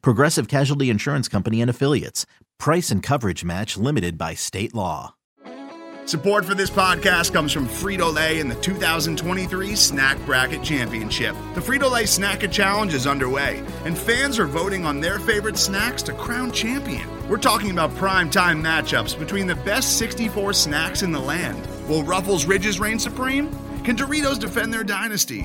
Progressive Casualty Insurance Company and Affiliates. Price and coverage match limited by state law. Support for this podcast comes from Frito-Lay and the 2023 Snack Bracket Championship. The Frito-Lay Snacker Challenge is underway, and fans are voting on their favorite snacks to crown champion. We're talking about primetime matchups between the best 64 snacks in the land. Will Ruffles Ridges reign supreme? Can Doritos defend their dynasty?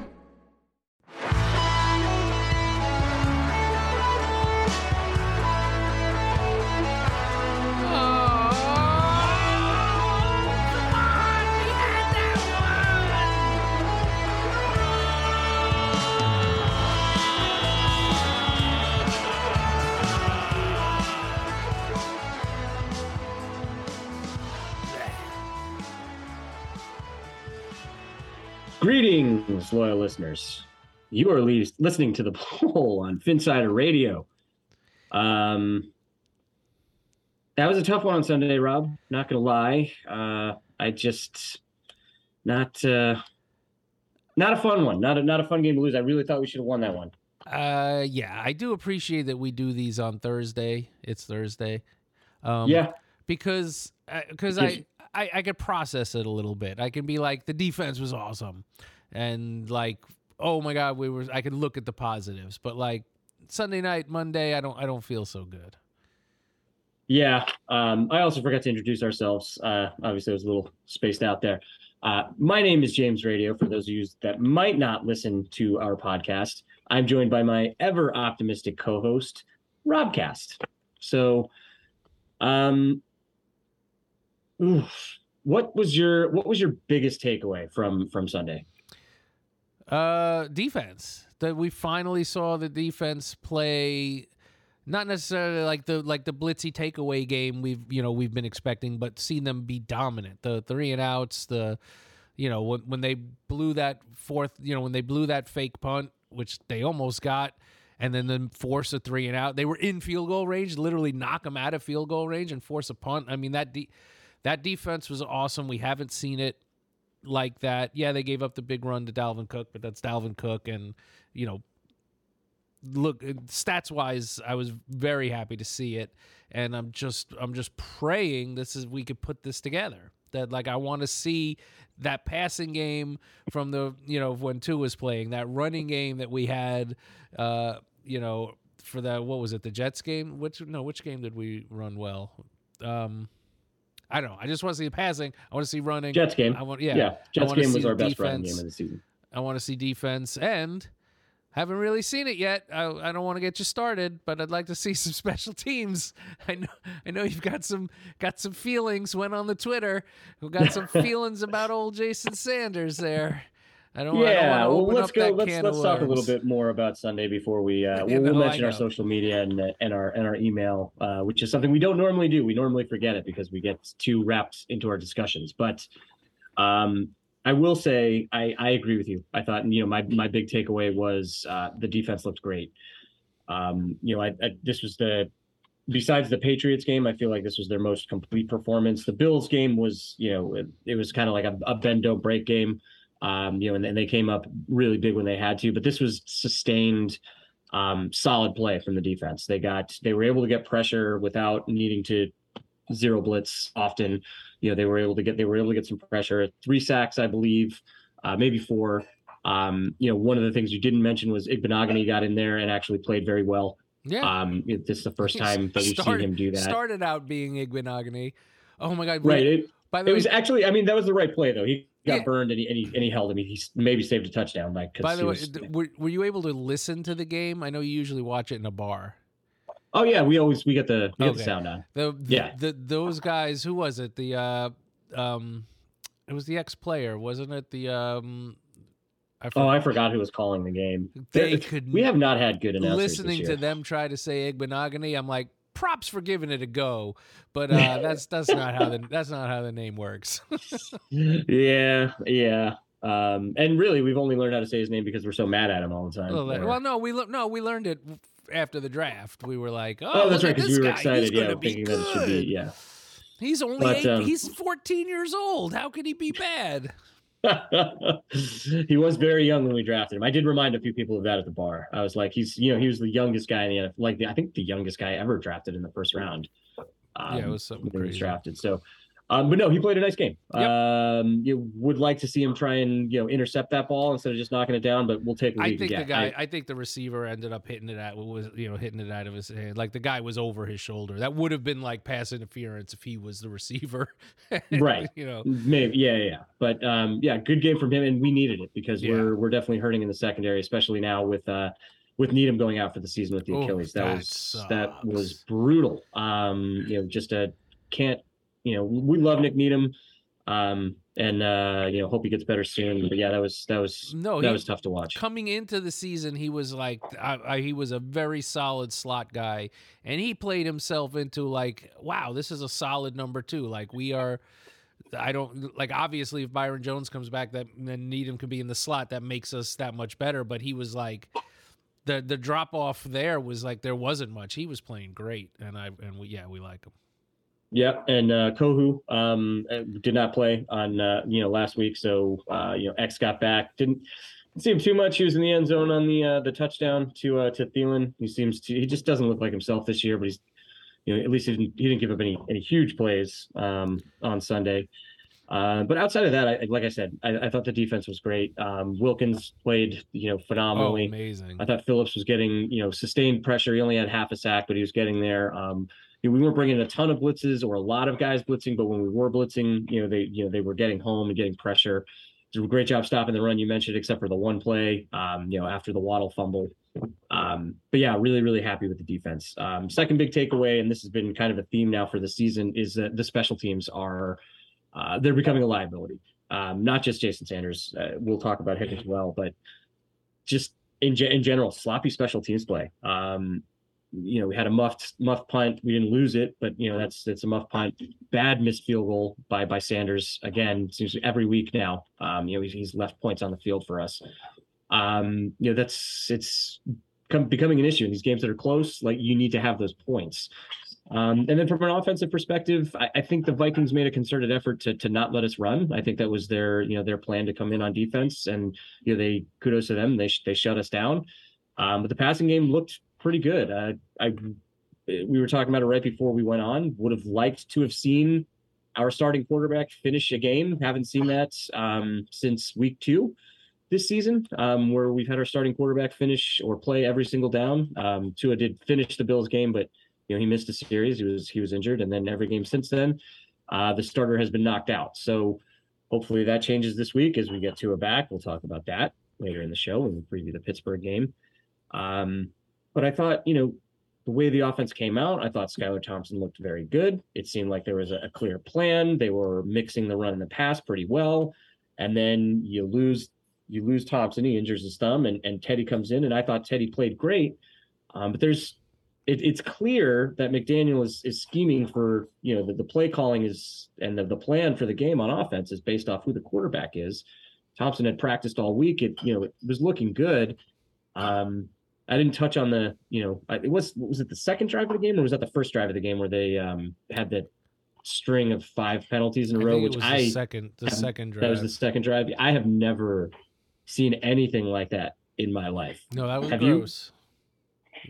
Greetings, loyal listeners. You are listening to The Poll on Finsider Radio. That was a tough one on Sunday, Rob. Not going to lie. Not a fun one. Not a fun game to lose. I really thought we should have won that one. Yeah, I do appreciate that we do these on Thursday. It's Thursday. Yeah. Because I could process it a little bit. I can be like, the defense was awesome. And like, oh my God, I can look at the positives. But like Sunday night, Monday, I don't feel so good. Yeah. I also forgot to introduce ourselves. Obviously I was a little spaced out there. My name is James Radio. For those of you that might not listen to our podcast, I'm joined by my ever optimistic co-host, Rob Cast. So, oof. What was your biggest takeaway from Sunday? Defense. That we finally saw the defense play, not necessarily like the blitzy takeaway game we've been expecting, but seen them be dominant. The three and outs, when they blew that fourth, when they blew that fake punt, which they almost got. And then force a three and out. They were in field goal range, literally knock them out of field goal range and force a punt. I mean, that defense was awesome. We haven't seen it like that. Yeah, they gave up the big run to Dalvin Cook, but that's Dalvin Cook. And, look, stats-wise, I was very happy to see it. And I'm just praying we could put this together. That, I want to see that passing game from the, when Tua was playing, that running game that we had, for that, what was it, the Jets game? Which game did we run well? I don't know. I just want to see the passing. I want to see running. Jets game. Jets game was our best running game of the season. I want to see defense, and haven't really seen it yet. I don't want to get you started, but I'd like to see some special teams. I know you've got some feelings. Went on the Twitter. We got some feelings about old Jason Sanders there. Let's talk a little bit more about Sunday before we we'll mention our social media and our email, which is something we don't normally do. We normally forget it because we get too wrapped into our discussions. But I will say I agree with you. I thought my big takeaway was the defense looked great. This was besides the Patriots game, I feel like this was their most complete performance. The Bills game was it was kind of like a bend don't break game. And they came up really big when they had to, but this was sustained, solid play from the defense. They were able to get pressure without needing to zero blitz often. They were able to get some pressure. 3 sacks, I believe, maybe 4. One of the things you didn't mention was Igbinoghene got in there and actually played very well. Yeah. This is the first time that we've seen him do that. Started out being Igbinoghene. Oh my God! Right. By the way, was actually, I mean, that was the right play though. He got burned and he held him. He maybe saved a touchdown. Like, by the way, were you able to listen to the game? I know you usually watch it in a bar. Oh yeah, we get the the sound on. Those guys. Who was it? It was the ex-player, wasn't it? I forgot who was calling the game. We have not had good announcers listening this year. To them try to say Igbinoghene. I'm like, props for giving it a go, but that's not how the name works. Yeah. And really, we've only learned how to say his name because we're so mad at him all the time. We learned it after the draft. We were like, that's right, because we were excited, thinking that it should be. Yeah, he's only 14 years old. How could he be bad? He was very young when we drafted him. I did remind a few people of that at the bar. I was like, he was the youngest guy in the NFL, I think the youngest guy ever drafted in the first round. It was something crazy. Drafted. So, but no, he played a nice game. Yep. You would like to see him try and intercept that ball instead of just knocking it down, but we'll take the lead. I think the receiver ended up hitting it out of his hand. Like the guy was over his shoulder. That would have been like pass interference if he was the receiver. Right. Maybe. Yeah. But good game from him, and we needed it because we're definitely hurting in the secondary, especially now with Needham going out for the season with the Achilles. That was brutal. We love Nick Needham, and hope he gets better soon. But that was tough to watch. Coming into the season, he was like, he was a very solid slot guy, and he played himself into like, wow, this is a solid number two. Like we are, obviously if Byron Jones comes back, then Needham could be in the slot. That makes us that much better. But he was like, the drop off there was like there wasn't much. He was playing great, and we like him. Yeah, and Kohu did not play on last week, so X got back. Didn't see him too much. He was in the end zone on the touchdown to Thielen. He just doesn't look like himself this year, but he's at least he didn't give up any huge plays on Sunday. But outside of that, I thought the defense was great. Wilkins played, phenomenally. Oh, amazing. I thought Phillips was getting, sustained pressure. He only had half a sack, but he was getting there. We weren't bringing a ton of blitzes or a lot of guys blitzing, but when we were blitzing, they were getting home and getting pressure. Did a great job stopping the run you mentioned, except for the one play, after the Waddle fumble. But really, really happy with the defense. Second big takeaway, and this has been kind of a theme now for the season, is that the special teams are they're becoming a liability. Not just Jason Sanders. We'll talk about him as well, but just in general, sloppy special teams play. We had a muffed punt. We didn't lose it, but that's a muffed punt. Bad missed field goal by Sanders again. Seems every week now. He's left points on the field for us. It's becoming an issue in these games that are close. Like you need to have those points. And then from an offensive perspective, I think the Vikings made a concerted effort to not let us run. I think that was their plan to come in on defense, and they kudos to them. They shut us down. But the passing game looked pretty good. We were talking about it right before we went on. Would have liked to have seen our starting quarterback finish a game. Haven't seen that since week 2 this season, where we've had our starting quarterback finish or play every single down. Tua did finish the Bills game, but he missed a series. He was injured, and then every game since then, the starter has been knocked out. So hopefully that changes this week as we get Tua back. We'll talk about that later in the show when we preview the Pittsburgh game. But I thought, the way the offense came out, I thought Skylar Thompson looked very good. It seemed like there was a clear plan. They were mixing the run and the pass pretty well. And then you lose Thompson. He injures his thumb, and Teddy comes in. And I thought Teddy played great. But it's clear that McDaniel is scheming for, the play calling is, and the plan for the game on offense is based off who the quarterback is. Thompson had practiced all week. It was looking good. I didn't touch on the, was it the second drive of the game, or was that the first drive of the game where they had that string of 5 penalties in a row? Second drive. That was the second drive. I have never seen anything like that in my life. No, that was gross.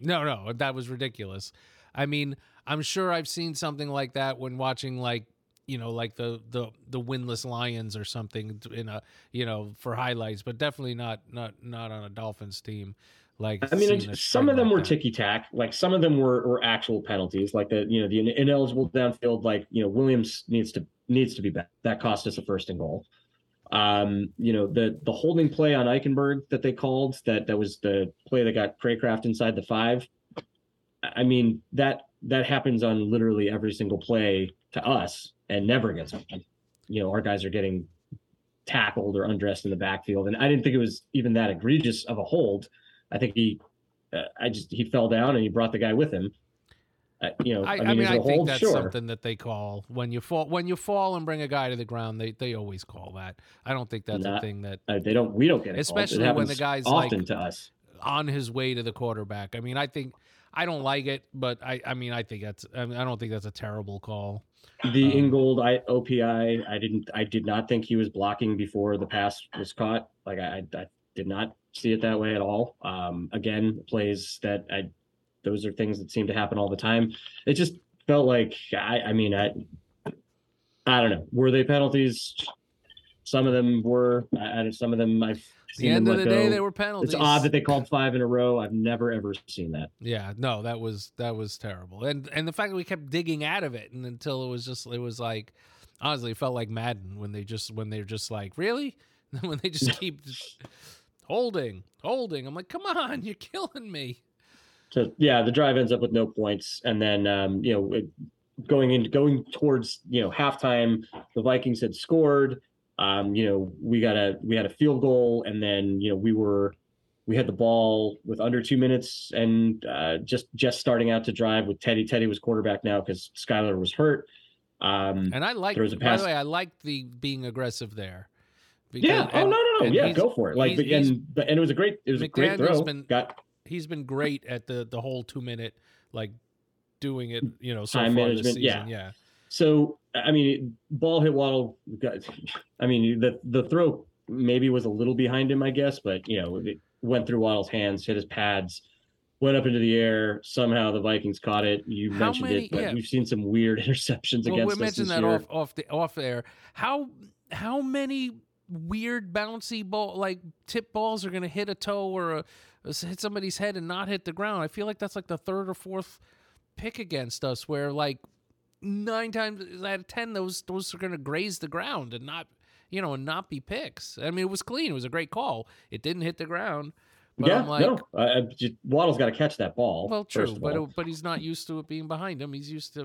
No, that was ridiculous. I mean, I'm sure I've seen something like that when watching like the winless Lions or something in a for highlights, but definitely not on a Dolphins team. Like, I mean, some of them were ticky tack. Like some of them were actual penalties, like the, you know, the ineligible downfield, like, you know, Williams needs to be back. That cost us a first and goal. You know, the holding play on Eichenberg that they called, that was the play that got Cracraft inside the 5. I mean, that happens on literally every single play to us and never gets open. You know, our guys are getting tackled or undressed in the backfield. And I didn't think it was even that egregious of a hold. I think he fell down and he brought the guy with him. You know, I mean, I think that's something that they call when you fall and bring a guy to the ground. They always call that. I don't think that's a thing that they don't. We don't get it, especially when the guy's often like to us on his way to the quarterback. I mean, I think I don't like it, but I don't think that's a terrible call. The Ingold OPI, I did not think he was blocking before the pass was caught. Like I did not see it that way at all. Again, plays that those are things that seem to happen all the time. It just felt like, I don't know. Were they penalties? Some of them were. Some of them I've seen. At the end of the day, they were penalties. It's odd that they called 5 in a row. I've never, ever seen that. Yeah, no, that was terrible. And the fact that we kept digging out of it and until it was like, honestly, it felt like Madden when they're just like, really? When they just keep holding. I'm like, come on, you're killing me. So yeah, the drive ends up with no points, and then you know, going towards you know, halftime, the Vikings had scored. You know, we had a field goal, and then you know we had the ball with under 2 minutes, and just starting out to drive with Teddy. Teddy was quarterback now because Skylar was hurt. And I like, by the way, I liked the being aggressive there. Because, yeah. No. Yeah, go for it. Like, and it was a great. It was McDaniel's a great throw. He's been great at the whole 2 minute, like, doing it, you know, so time far management, this season. Yeah. So, I mean, ball hit Waddle. I mean, the throw maybe was a little behind him, I guess, but, you know, it went through Waddle's hands, hit his pads, went up into the air. Somehow the Vikings caught it. You mentioned it, but we've seen some weird interceptions against us this year. We mentioned that off air. How many weird bouncy ball, like, tip balls are going to hit a toe or hit somebody's head and not hit the ground? I feel like that's like the third or fourth pick against us, where like 9 times out of 10 those are going to graze the ground and not, you know, and not be picks. I mean, it was clean. It was a great call. It didn't hit the ground. But yeah, I'm like, Waddle's got to catch that ball. Well, true, but he's not used to it being behind him. He's used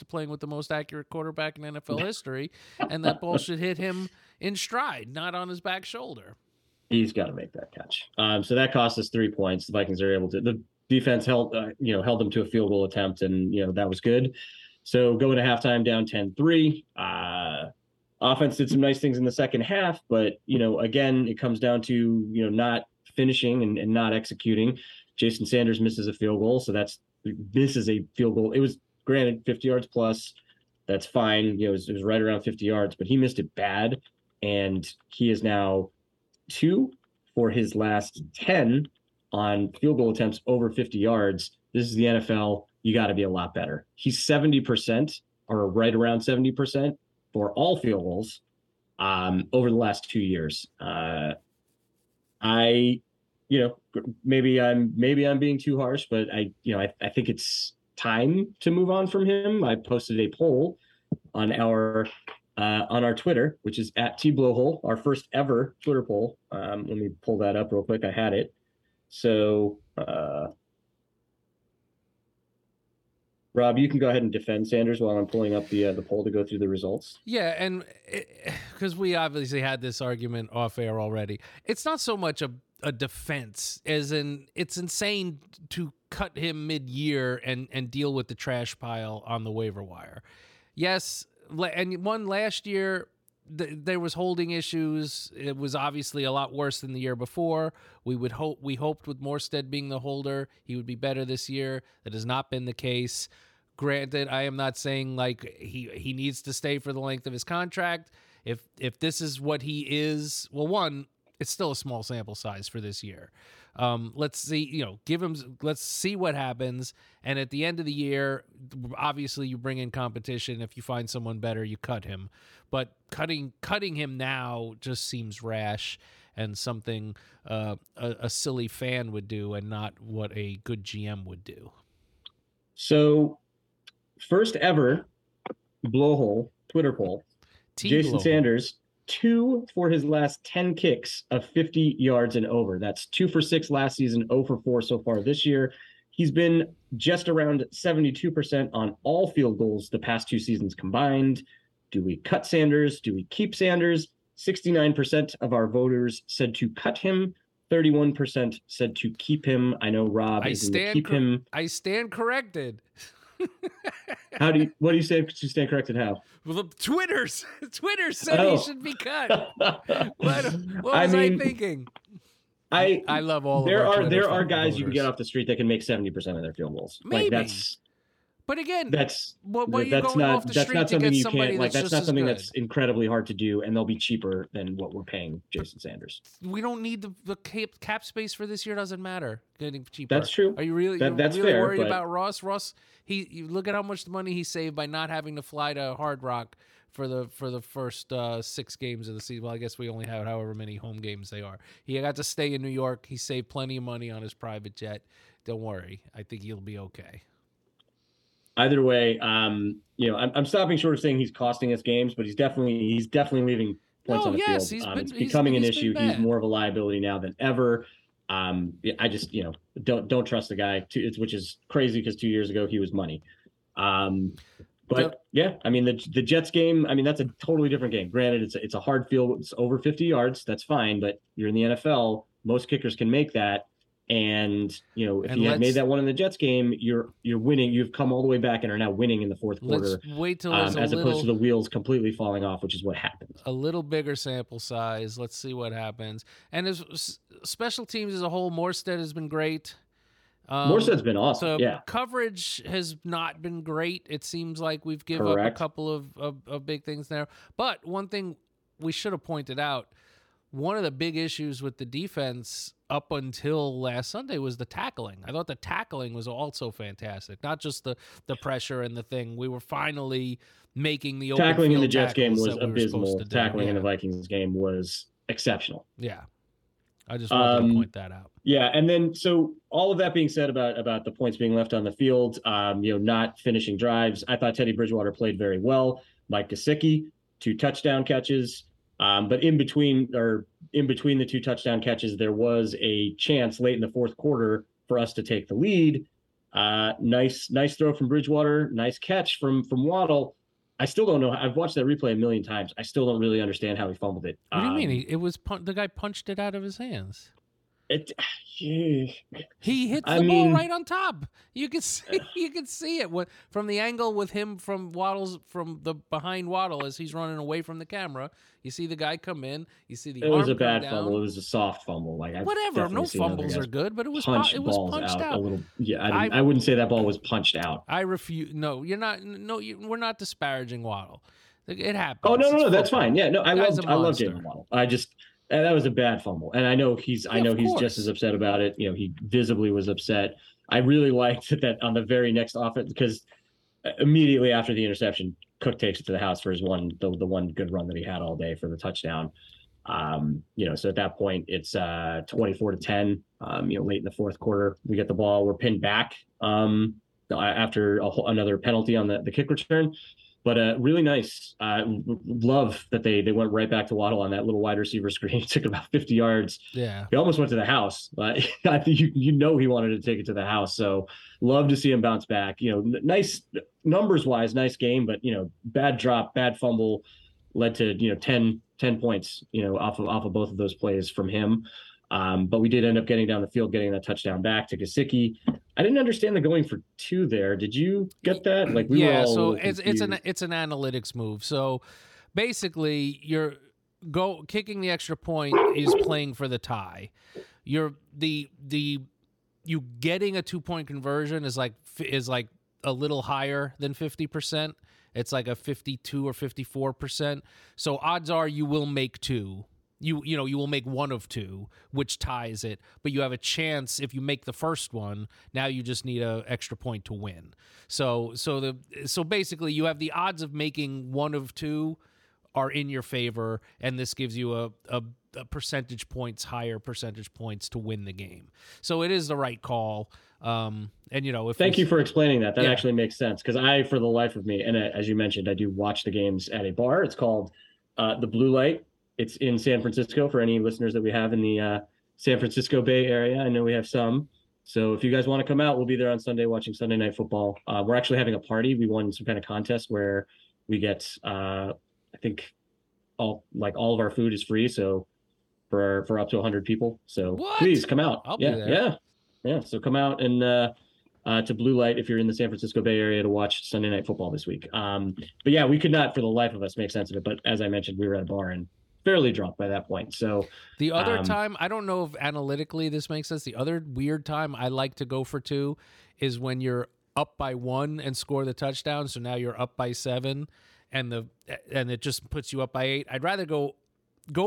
to playing with the most accurate quarterback in NFL history, and that ball should hit him in stride, not on his back shoulder. He's got to make that catch. So that cost us 3 points. The Vikings are able to. The defense held them to a field goal attempt, and you know that was good. So going to halftime down 10-3. Offense did some nice things in the second half, but you know, again, it comes down to, you know, not finishing and not executing. Jason Sanders misses a field goal, so this is a field goal. It was granted 50 yards plus. That's fine. You know, it was right around 50 yards, but he missed it bad, and he is now 2 for his last 10 on field goal attempts over 50 yards. This is the NFL. You got to be a lot better. He's 70% or right around 70% for all field goals over the last 2 years. You know, maybe I'm being too harsh, but I think it's time to move on from him. I posted a poll on our Twitter, which is @TBlowhole, our first ever Twitter poll. Let me pull that up real quick. I had it. So, Rob, you can go ahead and defend Sanders while I'm pulling up the poll to go through the results. Yeah, and because we obviously had this argument off air already, it's not so much a defense as in it's insane to cut him mid-year and deal with the trash pile on the waiver wire. Yes, and one last year, there was holding issues. It was obviously a lot worse than the year before. We hoped with Morstead being the holder, he would be better this year. That has not been the case. Granted, I am not saying like he needs to stay for the length of his contract. If this is what he is, well, one, it's still a small sample size for this year. Let's see, you know, let's see what happens. And at the end of the year, obviously you bring in competition. If you find someone better, you cut him, but cutting him now just seems rash. and something a silly fan would do and not what a good GM would do? So, first ever blowhole Twitter poll. Jason Sanders, 2 for his last 10 kicks of 50 yards and over. That's 2 for 6 last season, 0 for 4 so far this year. He's been just around 72% on all field goals the past two seasons combined. Do we cut Sanders? Do we keep Sanders? 69% of our voters said to cut him. 31% said to keep him. I know Rob is going to keep him. I stand corrected. What do you say to stand corrected? How? Well, Twitter said he should be cut. What was I thinking? I love all. There are guys voters you can get off the street that can make 70% of their field goals. Maybe. Like that's not something that's incredibly hard to do, and they'll be cheaper than what we're paying Jason Sanders. We don't need the cap space for this year. Doesn't matter getting cheaper. That's true. Are you really worried about Ross? Ross, you look at how much money he saved by not having to fly to Hard Rock for the first 6 games of the season. Well, I guess we only have however many home games they are. He got to stay in New York. He saved plenty of money on his private jet. Don't worry. I think he'll be okay. Either way, I'm stopping short of saying he's costing us games, but he's definitely leaving points on the field. It's becoming an issue. He's more of a liability now than ever. I just don't trust the guy, which is crazy because 2 years ago he was money. The Jets game. I mean, that's a totally different game. Granted, it's a hard field. It's over 50 yards. That's fine, but you're in the NFL. Most kickers can make that. And if you had made that one in the Jets game, you're winning. You've come all the way back and are now winning in the fourth quarter. Wait till opposed to the wheels completely falling off, which is what happened. A little bigger sample size. Let's see what happens. And as special teams as a whole, Morstead has been great. Morstead's been awesome. The coverage has not been great. It seems like we've given up a couple of big things there. But one thing we should have pointed out. One of the big issues with the defense up until last Sunday was the tackling. I thought the tackling was also fantastic, not just the pressure and the thing. We were finally making the open tackling in the Jets game was abysmal. Tackling in the Vikings game was exceptional. Yeah, I just wanted to point that out. Yeah, and then so all of that being said about the points being left on the field, not finishing drives. I thought Teddy Bridgewater played very well. Mike Gesicki, 2 touchdown catches. But in between the 2 touchdown catches, there was a chance late in the fourth quarter for us to take the lead. Nice throw from Bridgewater. Nice catch from Waddle. I still don't know. I've watched that replay a million times. I still don't really understand how he fumbled it. What do you mean? It was the guy punched it out of his hands. He hits the ball right on top. You can see it from the angle with him from behind Waddle as he's running away from the camera. You see the guy come in. You see the arm. It was a bad fumble. It was a soft fumble. Whatever. No fumbles are good, but it was punched out. I wouldn't say that ball was punched out. I refuse. No, you're not. No, we're not disparaging Waddle. It happens. Oh no, that's fine. Yeah, no, I love Jaylen Waddle. And that was a bad fumble. And I know he's just as upset about it. He visibly was upset. I really liked that on the very next offense, because immediately after the interception, Cook takes it to the house for his one good run that he had all day for the touchdown. So at that point it's 24-10, late in the fourth quarter, we get the ball. We're pinned back after another penalty on the kick return. But really nice. Love that they went right back to Waddle on that little wide receiver screen. He took about 50 yards. Yeah, he almost went to the house. But I think he wanted to take it to the house. So love to see him bounce back. Nice numbers wise, nice game. But bad drop, bad fumble led to 10 points. Off of both of those plays from him. But we did end up getting down the field, getting that touchdown back to Gesicki. I didn't understand the going for 2 there. Did you get that? It's an analytics move. So basically, you're kicking the extra point is playing for the tie. You're you getting a 2-point conversion is like a little higher than 50%. It's like a 52 or 54%. So odds are you will make 2. You will make 1 of 2, which ties it, but you have a chance if you make the first one. Now you just need an extra point to win. So basically, you have the odds of making 1 of 2 are in your favor, and this gives you a percentage points, higher percentage points to win the game. So it is the right call. And you know, if thank you for explaining that, that actually makes sense. Cause I, for the life of me, and as you mentioned, I do watch the games at a bar. It's called the Blue Light. It's in San Francisco for any listeners that we have in the San Francisco Bay Area. I know we have some. So if you guys want to come out, we'll be there on Sunday watching Sunday Night Football. We're actually having a party. We won some kind of contest where we get, I think all of our food is free. So for up to 100 people. So please come out. I'll be there. Yeah. So come out and to Blue Light if you're in the San Francisco Bay Area to watch Sunday Night Football this week. But yeah, we could not for the life of us make sense of it. But as I mentioned, we were at a bar and fairly drunk by that point. So the other time, I don't know if analytically this makes sense. The other weird time I like to go for two is when you're up by one and score the touchdown. So now you're up by seven and it just puts you up by eight. I'd rather go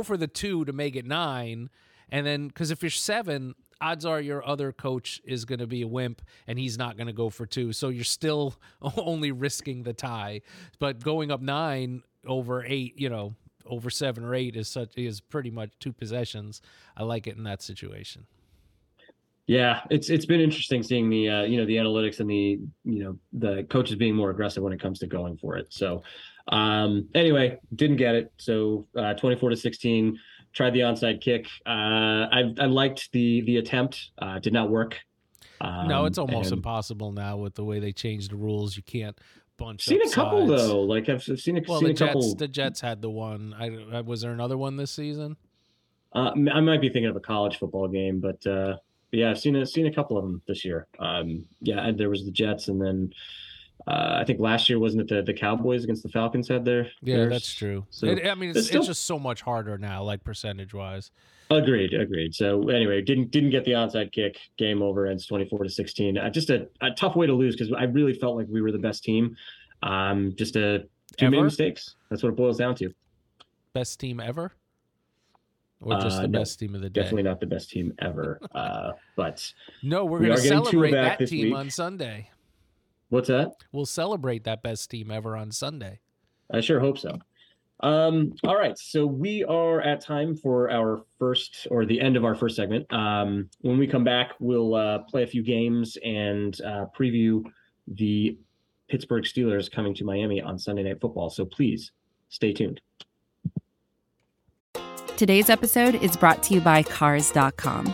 for the two to make it nine. And then, because if you're seven, odds are your other coach is going to be a wimp and he's not going to go for two. So you're still only risking the tie, but going up nine over eight, you know, over 7 or 8 is pretty much two possessions. I like it in that situation. Yeah, it's been interesting seeing the the analytics and the coaches being more aggressive when it comes to going for it. So anyway, didn't get it. So 24-16, tried the onside kick. I liked the attempt. Did not work. No, it's almost impossible now with the way they changed the rules. You can't. Seen a couple though, like I've seen a, well, seen the a Jets, couple. The Jets had the one. I was there another one this season. I might be thinking of a college football game, but yeah, I've seen a couple of them this year. Yeah, there was the Jets, and then I think last year wasn't it the Cowboys against the Falcons had their? Yeah, theirs? That's true. So it's just so much harder now, like percentage wise. Agreed. So anyway, didn't get the onside kick. Game over. Ends 24-16. Just a tough way to lose because I really felt like we were the best team. Just two main mistakes. That's what it boils down to. Best team ever, or just the best team of the day? Definitely not the best team ever. But no, we're going to celebrate that team on Sunday. What's that? We'll celebrate that best team ever on Sunday. I sure hope so. All right, so we are at time for our first, or the end of our first segment. When we come back, we'll play a few games and preview the Pittsburgh Steelers coming to Miami on Sunday Night Football. So please stay tuned. Today's episode is brought to you by Cars.com.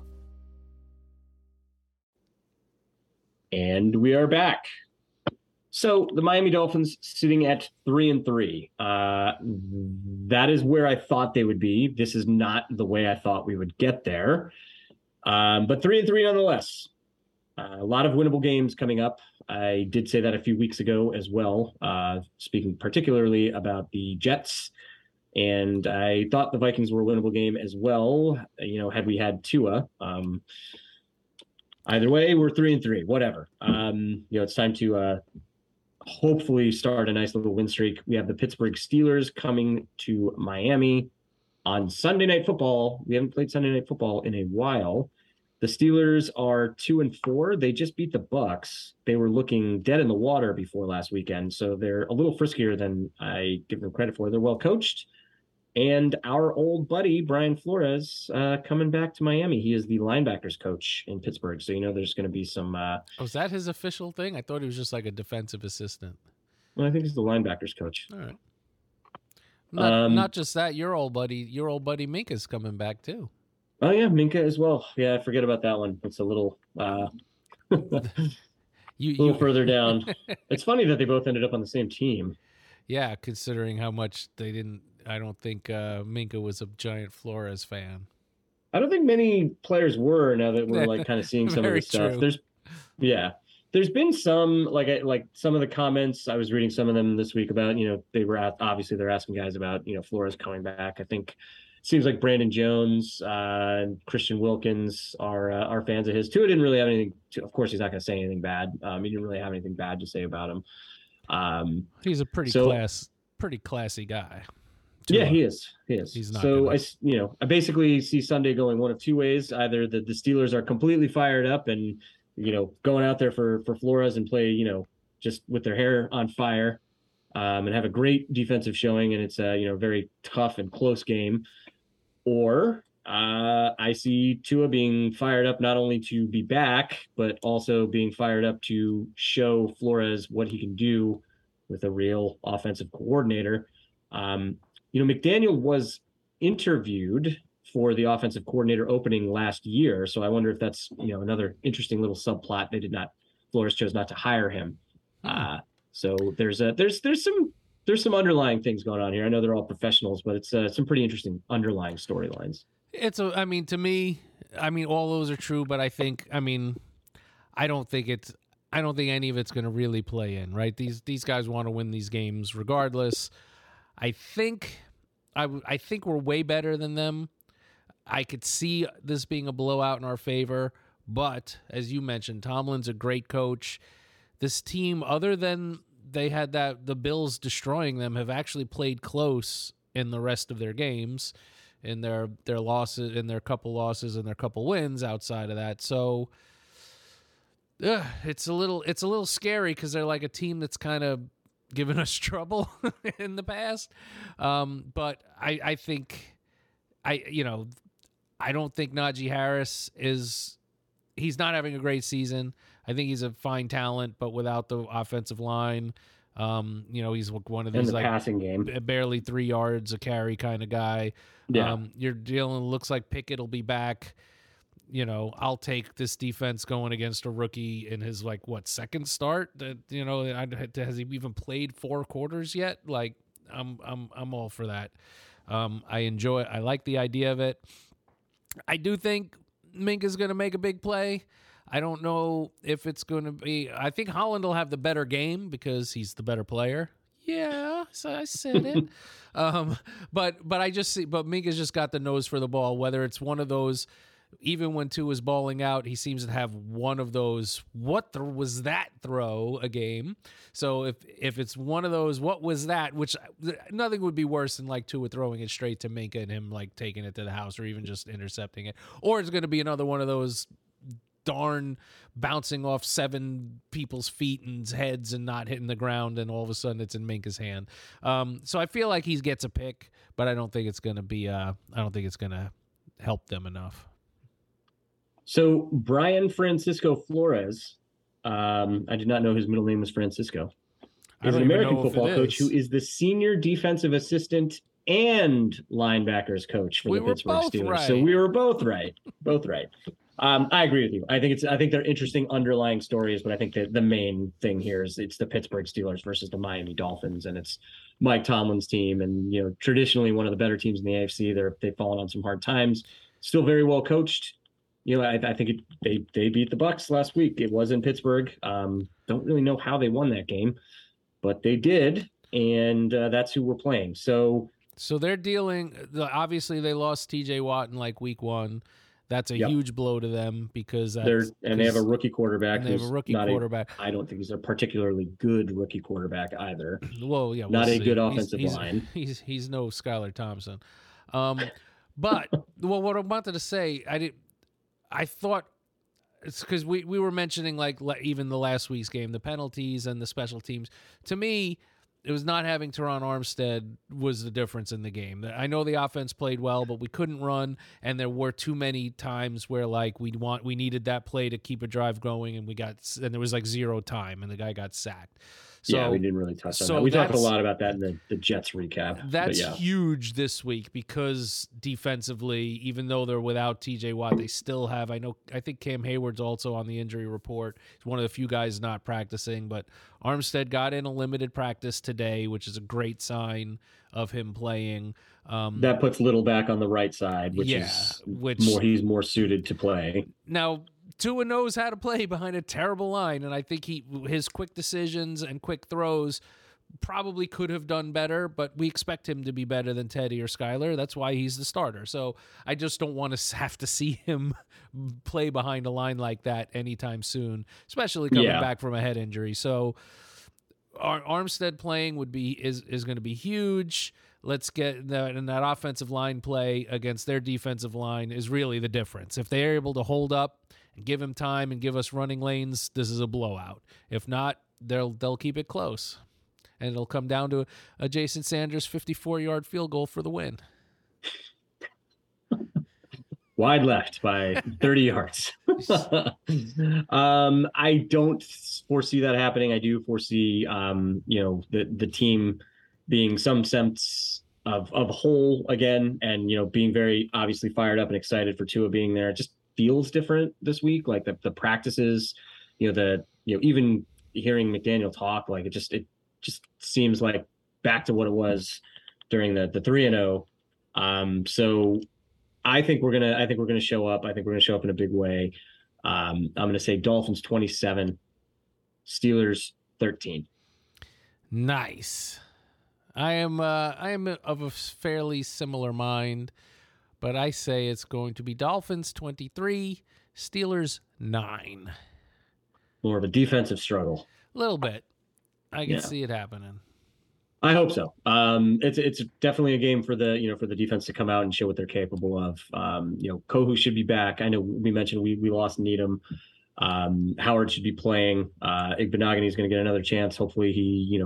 And we are back. So the Miami Dolphins sitting at 3-3. That is where I thought they would be. This is not the way I thought we would get there. But 3-3 nonetheless. A lot of winnable games coming up. I did say that a few weeks ago as well, speaking particularly about the Jets. And I thought the Vikings were a winnable game as well, you know, had we had Tua. Either way, we're 3-3, whatever. It's time to hopefully start a nice little win streak. We have the Pittsburgh Steelers coming to Miami on Sunday Night Football. We haven't played Sunday Night Football in a while. The Steelers are 2-4. They just beat the Bucs. They were looking dead in the water before last weekend, so they're a little friskier than I give them credit for. They're well coached. And our old buddy, Brian Flores, coming back to Miami. He is the linebackers coach in Pittsburgh. So, you know, there's going to be some... is that his official thing? I thought he was just like a defensive assistant. Well, I think he's the linebackers coach. All right. Not just that, your old buddy Minka's coming back too. Oh, yeah, Minka as well. Yeah, I forget about that one. It's a little... a little further down. It's funny that they both ended up on the same team. Yeah, considering how much they didn't... I don't think Minka was a giant Flores fan. I don't think many players were, now that we're like kind of seeing some of this stuff. There's, yeah. There's been some, like some of the comments, I was reading some of them this week about, you know, they were obviously they're asking guys about, you know, Flores coming back. I think it seems like Brandon Jones and Christian Wilkins are fans of his. Tua didn't really have anything to, of course, he's not going to say anything bad. He didn't really have anything bad to say about him. He's a pretty classy guy. Yeah, he is. He's not so I basically see Sunday going one of two ways. Either the Steelers are completely fired up and, you know, going out there for Flores and play, you know, just with their hair on fire and have a great defensive showing. And it's a, you know, very tough and close game. Or I see Tua being fired up not only to be back, but also being fired up to show Flores what he can do with a real offensive coordinator. You know, McDaniel was interviewed for the offensive coordinator opening last year. So I wonder if that's, you know, another interesting little subplot. Flores chose not to hire him. So there's some underlying things going on here. I know they're all professionals, but it's some pretty interesting underlying storylines. To me, all those are true, but I don't think any of it's going to really play in, right? These guys want to win these games regardless. I think we're way better than them. I could see this being a blowout in our favor, but as you mentioned, Tomlin's a great coach. This team, other than they had the Bills destroying them, have actually played close in the rest of their games, in their losses, in their couple losses, and their couple wins outside of that. So it's a little scary because they're like a team that's kind of given us trouble in the past. But I don't think Najee Harris he's not having a great season. I think he's a fine talent, but without the offensive line, he's one of these passing game, barely 3 yards a carry kind of guy. Yeah. Looks like Pickett will be back. You know, I'll take this defense going against a rookie in his second start. That, you know, has he even played four quarters yet? Like, I'm all for that. I enjoy it. I like the idea of it. I do think Minka's going to make a big play. I don't know if it's going to be. I think Holland will have the better game because he's the better player. Yeah, so I said it. But Minka's just got the nose for the ball. Whether it's one of those. Even when Tua is balling out, he seems to have one of those, what was that throw a game? So if it's one of those, what was that, which nothing would be worse than Tua throwing it straight to Minka and him taking it to the house or even just intercepting it. Or it's going to be another one of those darn bouncing off seven people's feet and heads and not hitting the ground, and all of a sudden it's in Minka's hand. So I feel like he gets a pick, but I don't think it's going to be, I don't think it's going to help them enough. So Brian Francisco Flores, I did not know his middle name was Francisco, is an American football coach who is the senior defensive assistant and linebackers coach for the Pittsburgh Steelers. So we were both right, I agree with you. I think they're interesting underlying stories, but I think that the main thing here is it's the Pittsburgh Steelers versus the Miami Dolphins, and it's Mike Tomlin's team, and you know traditionally one of the better teams in the AFC. They've fallen on some hard times, still very well coached. You know, I think they beat the Bucs last week. It was in Pittsburgh. Don't really know how they won that game, but they did, and that's who we're playing. So they're dealing. Obviously, they lost T.J. Watt in week one. That's a huge blow to them because they have a rookie quarterback. They have a rookie quarterback. I don't think he's a particularly good rookie quarterback either. Well, yeah, not a good offensive line. He's no Skylar Thompson. But well, what I wanted to say, I thought it's because we were mentioning even the last week's game, the penalties and the special teams. To me, it was not having Terron Armstead was the difference in the game. I know the offense played well, but we couldn't run, and there were too many times where we needed that play to keep a drive going, and there was zero time, and the guy got sacked. So, yeah, we didn't really touch on that. We talked a lot about that in the Jets recap. That's huge this week because defensively, even though they're without TJ Watt, they still have. I think Cam Hayward's also on the injury report. He's one of the few guys not practicing, but Armstead got in a limited practice today, which is a great sign of him playing. That puts Little back on the right side, which he's more suited to play. Now, Tua knows how to play behind a terrible line, and I think his quick decisions and quick throws probably could have done better, but we expect him to be better than Teddy or Skylar. That's why he's the starter. So I just don't want to have to see him play behind a line like that anytime soon, especially coming back from a head injury. So Armstead playing is going to be huge. Let's get that, and that offensive line play against their defensive line is really the difference. If they're able to hold up and give him time and give us running lanes, this is a blowout. If not, they'll keep it close. And it'll come down to a Jason Sanders 54-yard field goal for the win. Wide left by 30 yards. I don't foresee that happening. I do foresee, the team being some sense of whole again, and, being very obviously fired up and excited for Tua being there. It just feels different this week. Like the practices, even hearing McDaniel talk, like it just seems like back to what it was during the 3-0. So I think we're gonna show up. I think we're gonna show up in a big way. I'm gonna say Dolphins 27, Steelers 13. Nice. I am of a fairly similar mind, but I say it's going to be Dolphins 23, Steelers 9. More of a defensive struggle. A little bit. I can see it happening. I hope so. It's definitely a game for the defense to come out and show what they're capable of. Kohu should be back. I know we mentioned we lost Needham. Howard should be playing. Igbinoghene is going to get another chance. Hopefully he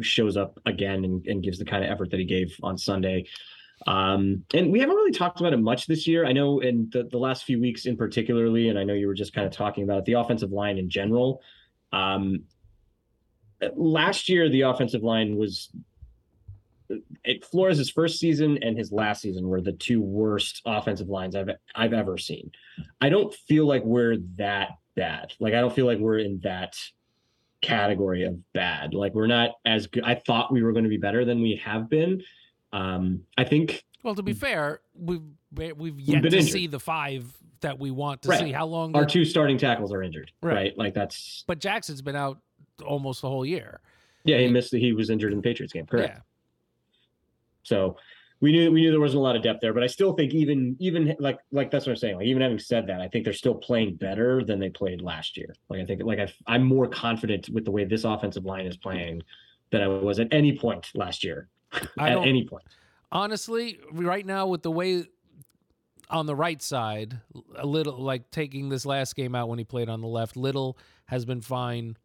shows up again and gives the kind of effort that he gave on Sunday. And we haven't really talked about it much this year. I know in the last few weeks in particularly, and I know you were just kind of talking about it, the offensive line in general. Last year, the offensive line was Flores' first season and his last season were the two worst offensive lines I've ever seen. I don't feel like we're that bad. Like, I don't feel like we're in that category of bad. Like, we're not as good. I thought we were going to be better than we have been. I think. Well, to be fair, we've yet to see the five that we want to see. How long our two starting tackles are injured, right? Like that's. But Jackson's been out almost the whole year. Yeah, he was injured in the Patriots game, correct? Yeah. So we knew there wasn't a lot of depth there, but I still think even like that's what I'm saying. Like, even having said that, I think they're still playing better than they played last year. Like, I think I'm more confident with the way this offensive line is playing than I was at any point last year. Honestly, right now with the way on the right side, a little like taking this last game out when he played on the left, Little has been fine.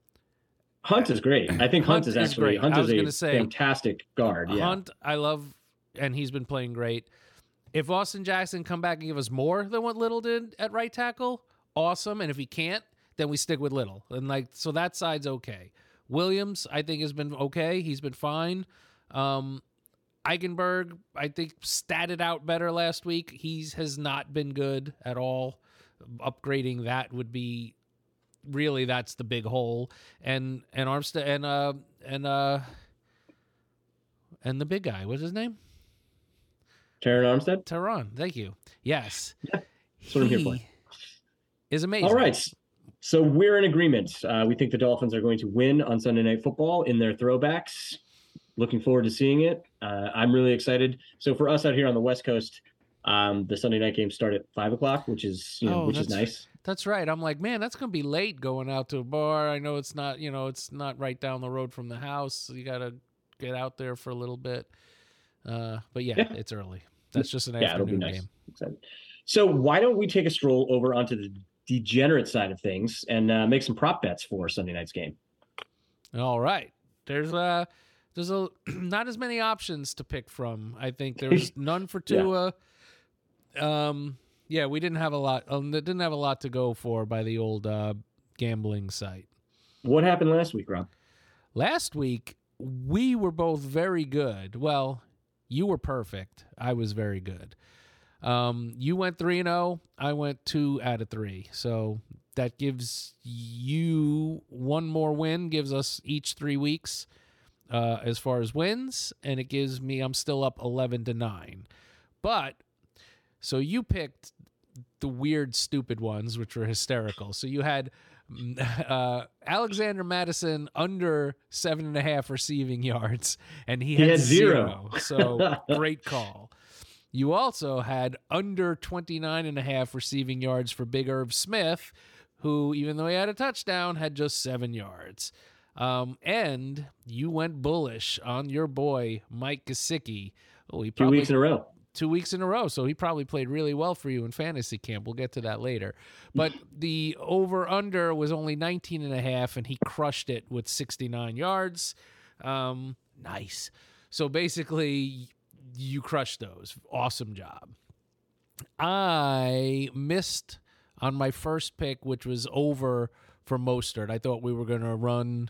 Hunt is great. I think Hunt is actually great. Hunt is a fantastic guard. Yeah. Hunt, I love, and he's been playing great. If Austin Jackson come back and give us more than what Little did at right tackle, awesome. And if he can't, then we stick with Little. And so that side's okay. Williams, I think, has been okay. He's been fine. Eichenberg, I think, statted out better last week. He has not been good at all. Upgrading that would be. Really, that's the big hole, and Armstead and the big guy. What's his name? Terron Armstead. Terron, thank you. Yes, that's what I'm here for. Is amazing. All right, so we're in agreement. We think the Dolphins are going to win on Sunday Night Football in their throwbacks. Looking forward to seeing it. I'm really excited. So for us out here on the West Coast, the Sunday night games start at 5:00, which is which is nice. That's right. I'm like, man, that's going to be late going out to a bar. I know it's not, it's not right down the road from the house. So you got to get out there for a little bit. But it's early. That's just an afternoon game. Nice. So why don't we take a stroll over onto the degenerate side of things and make some prop bets for Sunday night's game? All right. There's not as many options to pick from. I think there's none for Tua. Yeah. We didn't have a lot. Didn't have a lot to go for by the old gambling site. What happened last week, Rob? Last week we were both very good. Well, you were perfect. I was very good. You went 3-0. I went 2 out of 3. So that gives you one more win. Gives us each 3 weeks as far as wins, and it gives me. I'm still up 11-9, but so you picked the weird, stupid ones, which were hysterical. So you had Alexander Madison under 7.5 receiving yards, and he had zero. So great call. You also had under 29.5 receiving yards for Big Herb Smith, who, even though he had a touchdown, had just 7 yards. And you went bullish on your boy, Mike Gesicki. Oh, 2 weeks in a row. 2 weeks in a row, so he probably played really well for you in fantasy camp. We'll get to that later. But the over-under was only 19.5, and he crushed it with 69 yards. Nice. So basically, you crushed those. Awesome job. I missed on my first pick, which was over for Mostert. I thought we were going to run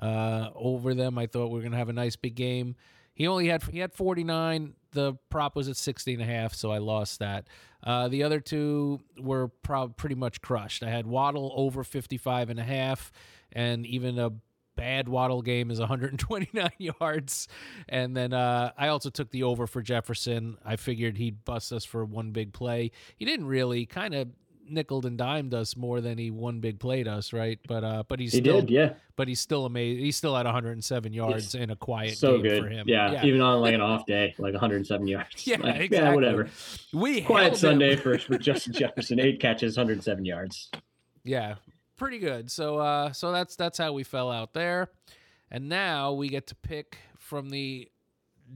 over them. I thought we were going to have a nice big game. He had 49. The prop was at 60.5, so I lost that. The other two were pretty much crushed. I had Waddle over 55.5, and even a bad Waddle game is 129 yards. And then I also took the over for Jefferson. I figured he'd bust us for one big play. He didn't really, kind of nickeled and dimed us more than he one big played us, right? But he's still amazing. He still had 107 yards in a quiet game good for him. Yeah, even on like an off day, like 107 yards. Yeah, like, exactly. Yeah, whatever. We quiet Sunday for Justin Jefferson, 8 catches, 107 yards. Yeah, pretty good. So that's how we fell out there, and now we get to pick from the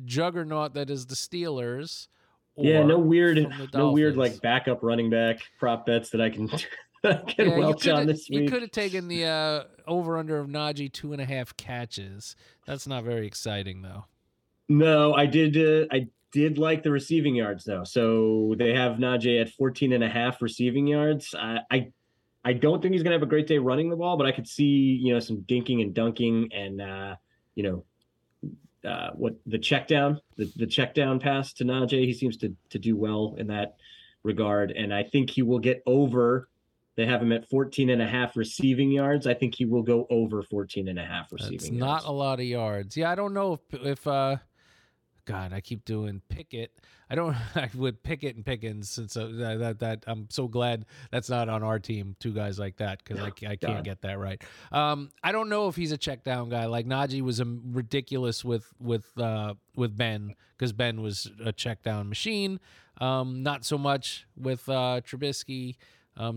juggernaut that is the Steelers. Yeah, no weird like backup running back prop bets that I can welch on this week. You could have taken the over under of Najee 2.5 catches. That's not very exciting though. No, I did like the receiving yards though. So they have Najee at 14.5 receiving yards. I don't think he's gonna have a great day running the ball, but I could see some dinking and dunking and what the check down pass to Najee. He seems to do well in that regard. And I think he will get over. They have him at 14.5 receiving yards. I think he will go over 14.5 receiving yards. It's not a lot of yards. Yeah. I don't know if God, I keep doing Pickett. With Pickett and Pickens since that I'm so glad that's not on our team. Two guys like that because I can't get that right. I don't know if he's a check down guy. Like Najee was ridiculous with Ben because Ben was a check down machine. Not so much with Trubisky.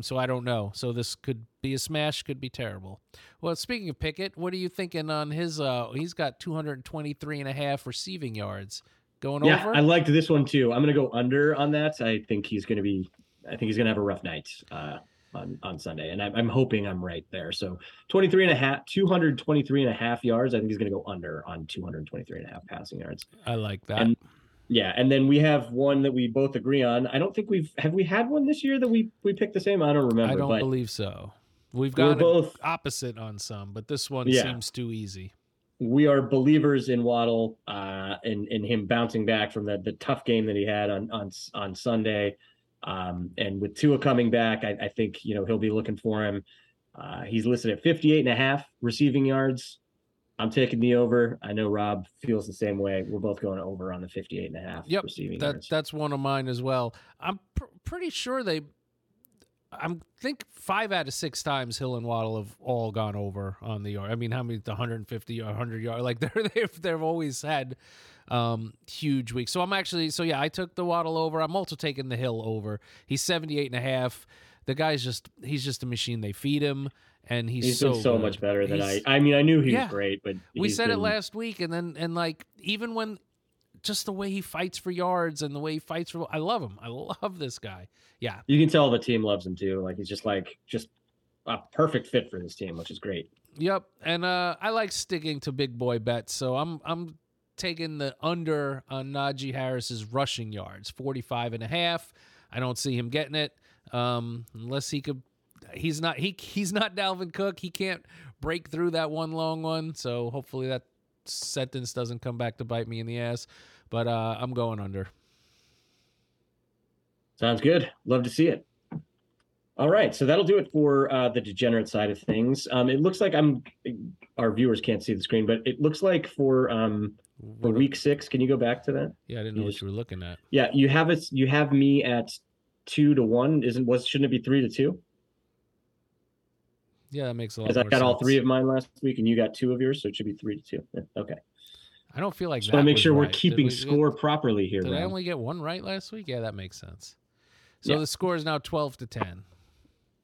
So I don't know. So this could be a smash, could be terrible. Well, speaking of Pickett, what are you thinking on his, he's got 223.5 receiving yards going over? Yeah, I liked this one too. I'm going to go under on that. I think he's going to have a rough night on Sunday. And I'm hoping I'm right there. So 223.5 yards. I think he's going to go under on 223.5 passing yards. I like that. And then we have one that we both agree on. I don't think we had one this year that we picked the same. I don't remember. I don't believe so. We've got both opposite on some, but this one seems too easy. We are believers in Waddle and him bouncing back from the tough game that he had on Sunday. And with Tua coming back, I think he'll be looking for him. He's listed at 58.5 receiving yards. I'm taking the over. I know Rob feels the same way. We're both going over on the 58.5 receiving yards. That's one of mine as well. I'm pretty sure I think 5 out of 6 times Hill and Waddle have all gone over on the yard. I mean, how many? The 150 or 100 yard? Like they've always had huge weeks. So I took the Waddle over. I'm also taking the Hill over. He's 78.5. The guy's he's just a machine. They feed him. And he's so been so good. Much better than I knew he was great, but we said it last week. And then, even when just the way he fights for yards and the way he fights for, I love him. I love this guy. Yeah. You can tell the team loves him too. Like he's just a perfect fit for this team, which is great. Yep. And, I like sticking to big boy bets. So I'm taking the under on Najee Harris's rushing yards, 45.5. I don't see him getting it. Unless he could, he's not Dalvin Cook. He can't break through that one long one. So hopefully that sentence doesn't come back to bite me in the ass, but I'm going under. Sounds good. Love to see it. All right. So that'll do it for the degenerate side of things. It looks like our viewers can't see the screen, but it looks like for week 6, can you go back to that? Yeah. I didn't know what you were looking at. Yeah. You have me at 2-1? Shouldn't it be 3-2? Yeah, that makes a lot of sense. Because I got all three of mine last week, and you got two of yours, so it should be 3-2. Yeah, okay. I don't feel like just that. Just want to make sure we're keeping score properly here. Did I only get one right last week? Yeah, that makes sense. So the score is now 12-10.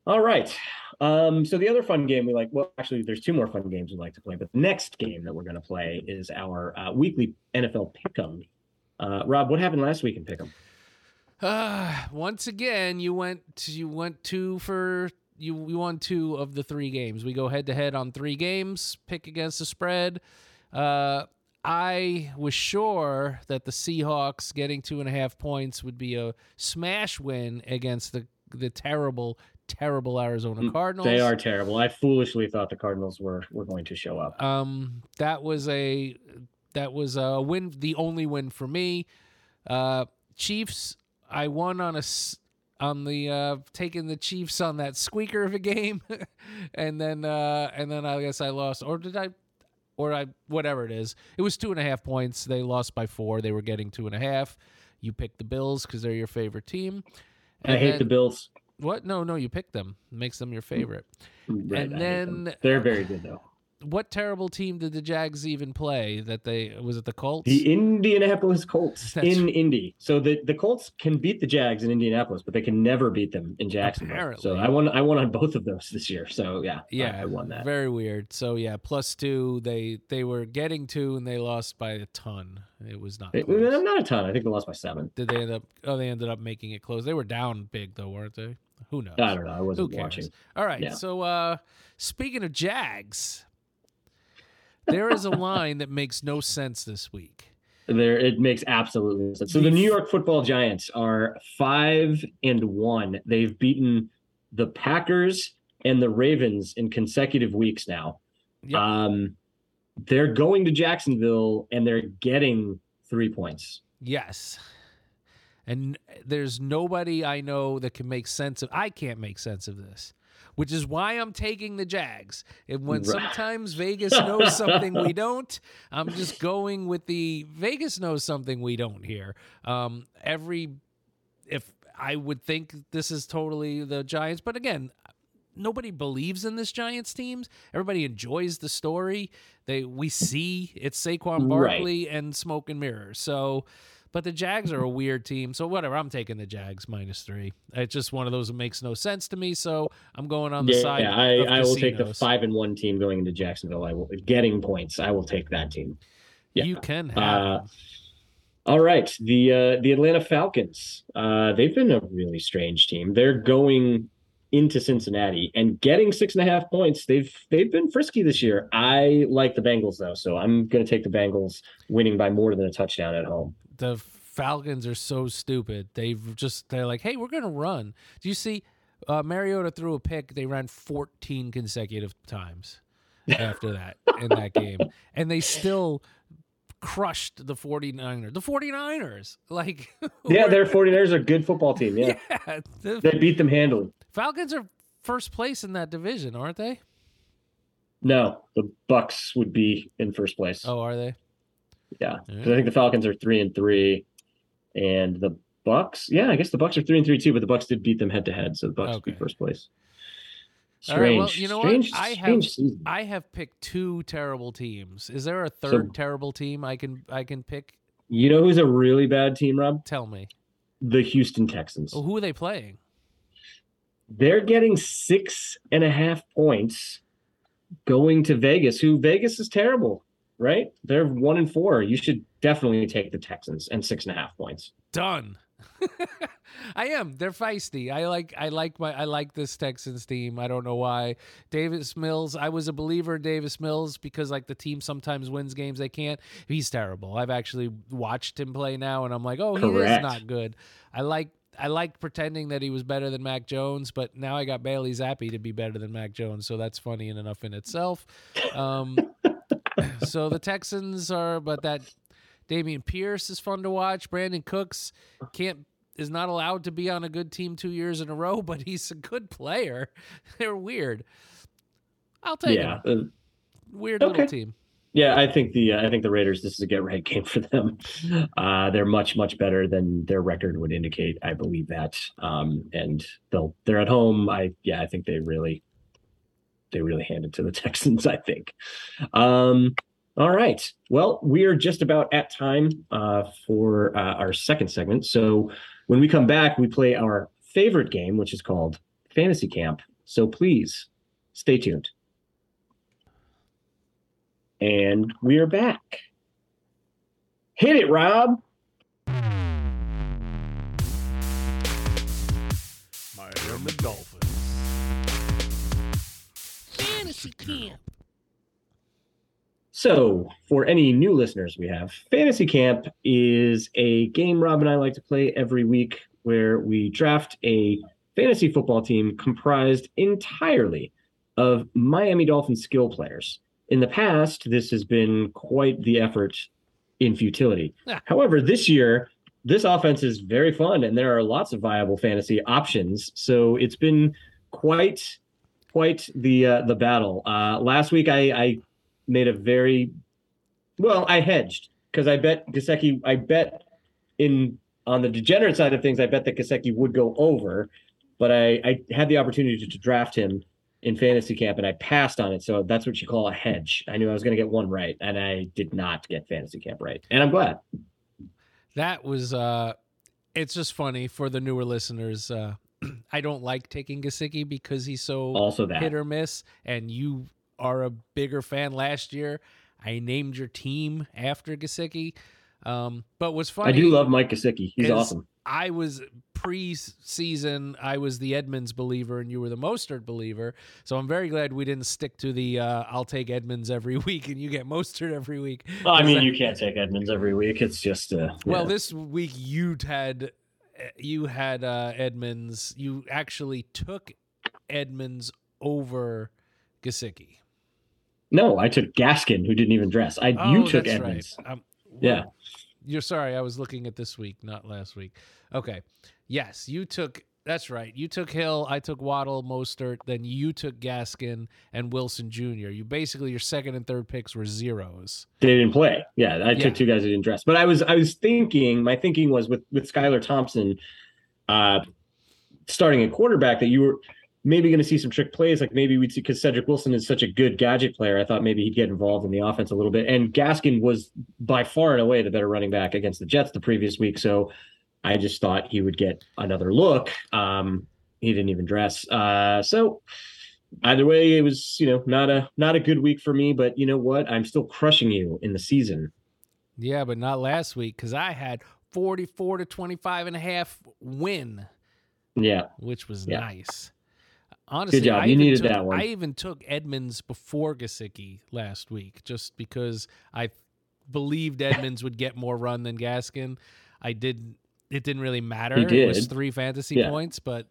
All right. So the other fun game we like, well, actually, there's two more fun games we like to play, but the next game that we're going to play is our weekly NFL Pick'em. Rob, what happened last week in Pick'em? Once again, you won two of the three games. We go head to head on three games, pick against the spread. I was sure that the Seahawks getting 2.5 points would be a smash win against the terrible Arizona Cardinals. They are terrible. I foolishly thought the Cardinals were going to show up. That was a win, the only win for me. Chiefs, I won on taking the Chiefs on that squeaker of a game, and then I guess I lost, whatever it is. It was 2.5 points. They lost by 4. They were getting 2.5. You picked the Bills because they're your favorite team. And I hate the Bills. What? No, you picked them. It makes them your favorite. Right, and then they're very good though. What terrible team did the Jags even play? Was it the Colts? The Indianapolis Colts Indy. So the Colts can beat the Jags in Indianapolis, but they can never beat them in Jacksonville. Apparently. So I won on both of those this year. So yeah, I won that. Very weird. So yeah, +2. They were getting 2 and they lost by a ton. It was not a ton. I think they lost by 7. Did they end up? Oh, they ended up making it close. They were down big though, weren't they? Who knows? I don't know. I wasn't watching. All right. Yeah. So speaking of Jags. There is a line that makes no sense this week. It makes absolutely no sense. So the New York Football Giants are 5-1. They've beaten the Packers and the Ravens in consecutive weeks now. Yep. They're going to Jacksonville and they're getting 3 points. Yes. And there's nobody I know that can make sense of. I can't make sense of this. Which is why I'm taking the Jags. And when sometimes Vegas knows something we don't, I'm just going with the Vegas knows something we don't here. If I would think this is totally the Giants, but again, nobody believes in this Giants teams. Everybody enjoys the story. We see it's Saquon Barkley and smoke and mirrors. So. But the Jags are a weird team, so whatever. I'm taking the Jags -3. It's just one of those that makes no sense to me, so I'm going on the side. Yeah, I will take the 5-1 team going into Jacksonville. I will getting points. I will take that team. Yeah. You can have. All right, the Atlanta Falcons. They've been a really strange team. They're going into Cincinnati and getting 6.5 points. They've been frisky this year. I like the Bengals though, so I'm going to take the Bengals winning by more than a touchdown at home. The Falcons are so stupid. They're like, hey, we're going to run. Do you see Mariota threw a pick? They ran 14 consecutive times after that in that game. And they still crushed the 49ers. The 49ers. Like, yeah, their 49ers are a good football team. Yeah. They beat them handily. Falcons are first place in that division, aren't they? No, the Bucs would be in first place. Oh, are they? Yeah, because I think the Falcons are 3-3, and the Bucs. Yeah, I guess the Bucs are 3-3 too, but the Bucs did beat them head to head, so the Bucs would be first place. Strange. All right, well, you know what? I have picked 2 terrible teams. Is there a third terrible team I can pick? You know who's a really bad team, Rob? Tell me. The Houston Texans. Well, who are they playing? They're getting 6.5 points going to Vegas. Vegas is terrible. Right? They're 1-4. You should definitely take the Texans and 6.5 points. Done. I am. They're feisty. I like this Texans team. I don't know why. Davis Mills. I was a believer in Davis Mills because the team sometimes wins games they can't. He's terrible. I've actually watched him play now and I'm like, oh, Correct. He is not good. I liked pretending that he was better than Mac Jones, but now I got Bailey Zappi to be better than Mac Jones, so that's funny and enough in itself. So the Texans are, but that Dameon Pierce is fun to watch. Brandon Cooks is not allowed to be on a good team 2 years in a row, but he's a good player. They're weird. I'll take it. Weird little team. Yeah, I think the Raiders, this is a get right game for them. They're much better than their record would indicate. I believe that, and they're at home. I think they really handed to the Texans, I think. All right. Well, we are just about at time for our second segment. So when we come back, we play our favorite game, which is called Fantasy Camp. So please stay tuned. And we are back. Hit it, Rob. Miami Dolphins. Fantasy Camp. So, for any new listeners we have, Fantasy Camp is a game Rob and I like to play every week where we draft a fantasy football team comprised entirely of Miami Dolphins skill players. In the past, this has been quite the effort in futility. Yeah. However, this year, this offense is very fun, and there are lots of viable fantasy options. So it's been quite the battle. Last week, I made a very – well, I hedged because I bet Gesicki – on the degenerate side of things, I bet that Gesicki would go over, but I had the opportunity to draft him in Fantasy Camp, and I passed on it. So that's what you call a hedge. I knew I was going to get one right, and I did not get Fantasy Camp right. And I'm glad. That was, it's just funny for the newer listeners. I don't like taking Gesicki because he's so hit or miss, and you are a bigger fan last year. I named your team after Gesicki. But what's funny, I do love Mike Gesicki. He's awesome. I was pre-season, I was the Edmonds believer and you were the Mostert believer. So I'm very glad we didn't stick to the I'll take Edmonds every week and you get Mostert every week. Well, I mean, you can't take Edmonds every week. It's just well, this week you had Edmonds. You actually took Edmonds over Gesicki. No, I took Gaskin, who didn't even dress. You took Edmonds. Right. Yeah. You're sorry. I was looking at this week, not last week. Okay. Yes, that's right. You took Hill. I took Waddle, Mostert. Then you took Gaskin and Wilson Jr. You basically, your second and third picks were zeros. They didn't play. Yeah. I took two guys who didn't dress, but I was thinking, my thinking was with Skylar Thompson, starting at quarterback, that you were maybe going to see some trick plays. Like maybe we'd see, because Cedric Wilson is such a good gadget player, I thought maybe he'd get involved in the offense a little bit. And Gaskin was by far and away the better running back against the Jets the previous week. So I just thought he would get another look. He didn't even dress. So either way, it was, not a good week for me, but you know what? I'm still crushing you in the season. Yeah, but not last week. 'Cause I had 44 to 25 and a half win. Yeah. Which was nice. Honestly, good job. You needed that one. I even took Edmonds before Gesicki last week just because I believed Edmonds would get more run than Gaskin. I did. It didn't really matter. He did. It was 3 fantasy points, but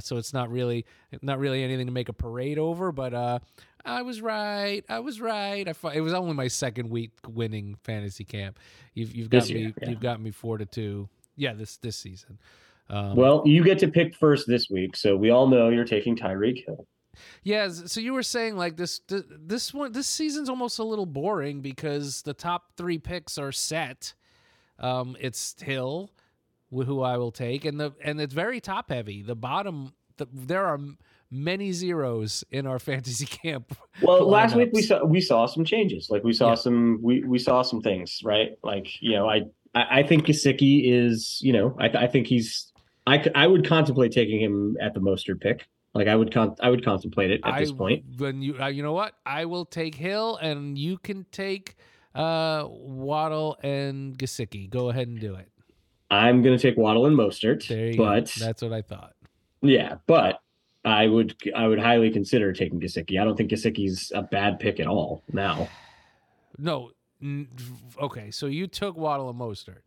so it's not really anything to make a parade over. But I was right. It was only my second week winning Fantasy Camp. You've got me. Yeah. You've got me 4-2. Yeah, this season. Well, you get to pick first this week, so we all know you're taking Tyreek Hill. Yeah, so you were saying like this season's almost a little boring because the top 3 picks are set. It's Hill, who I will take, and it's very top heavy. The bottom, there are many zeros in our Fantasy Camp. Well, last week we saw some changes. Like we saw some things, right? Like I think Gesicki is, I think he's. I would contemplate taking him at the Mostert pick. Like I would contemplate it at this point. Then you know what? I will take Hill, and you can take Waddle and Gesicki. Go ahead and do it. I'm going to take Waddle and Mostert. There you go. That's what I thought. Yeah, but I would highly consider taking Gesicki. I don't think Gesicki's a bad pick at all now. No. Okay, so you took Waddle and Mostert.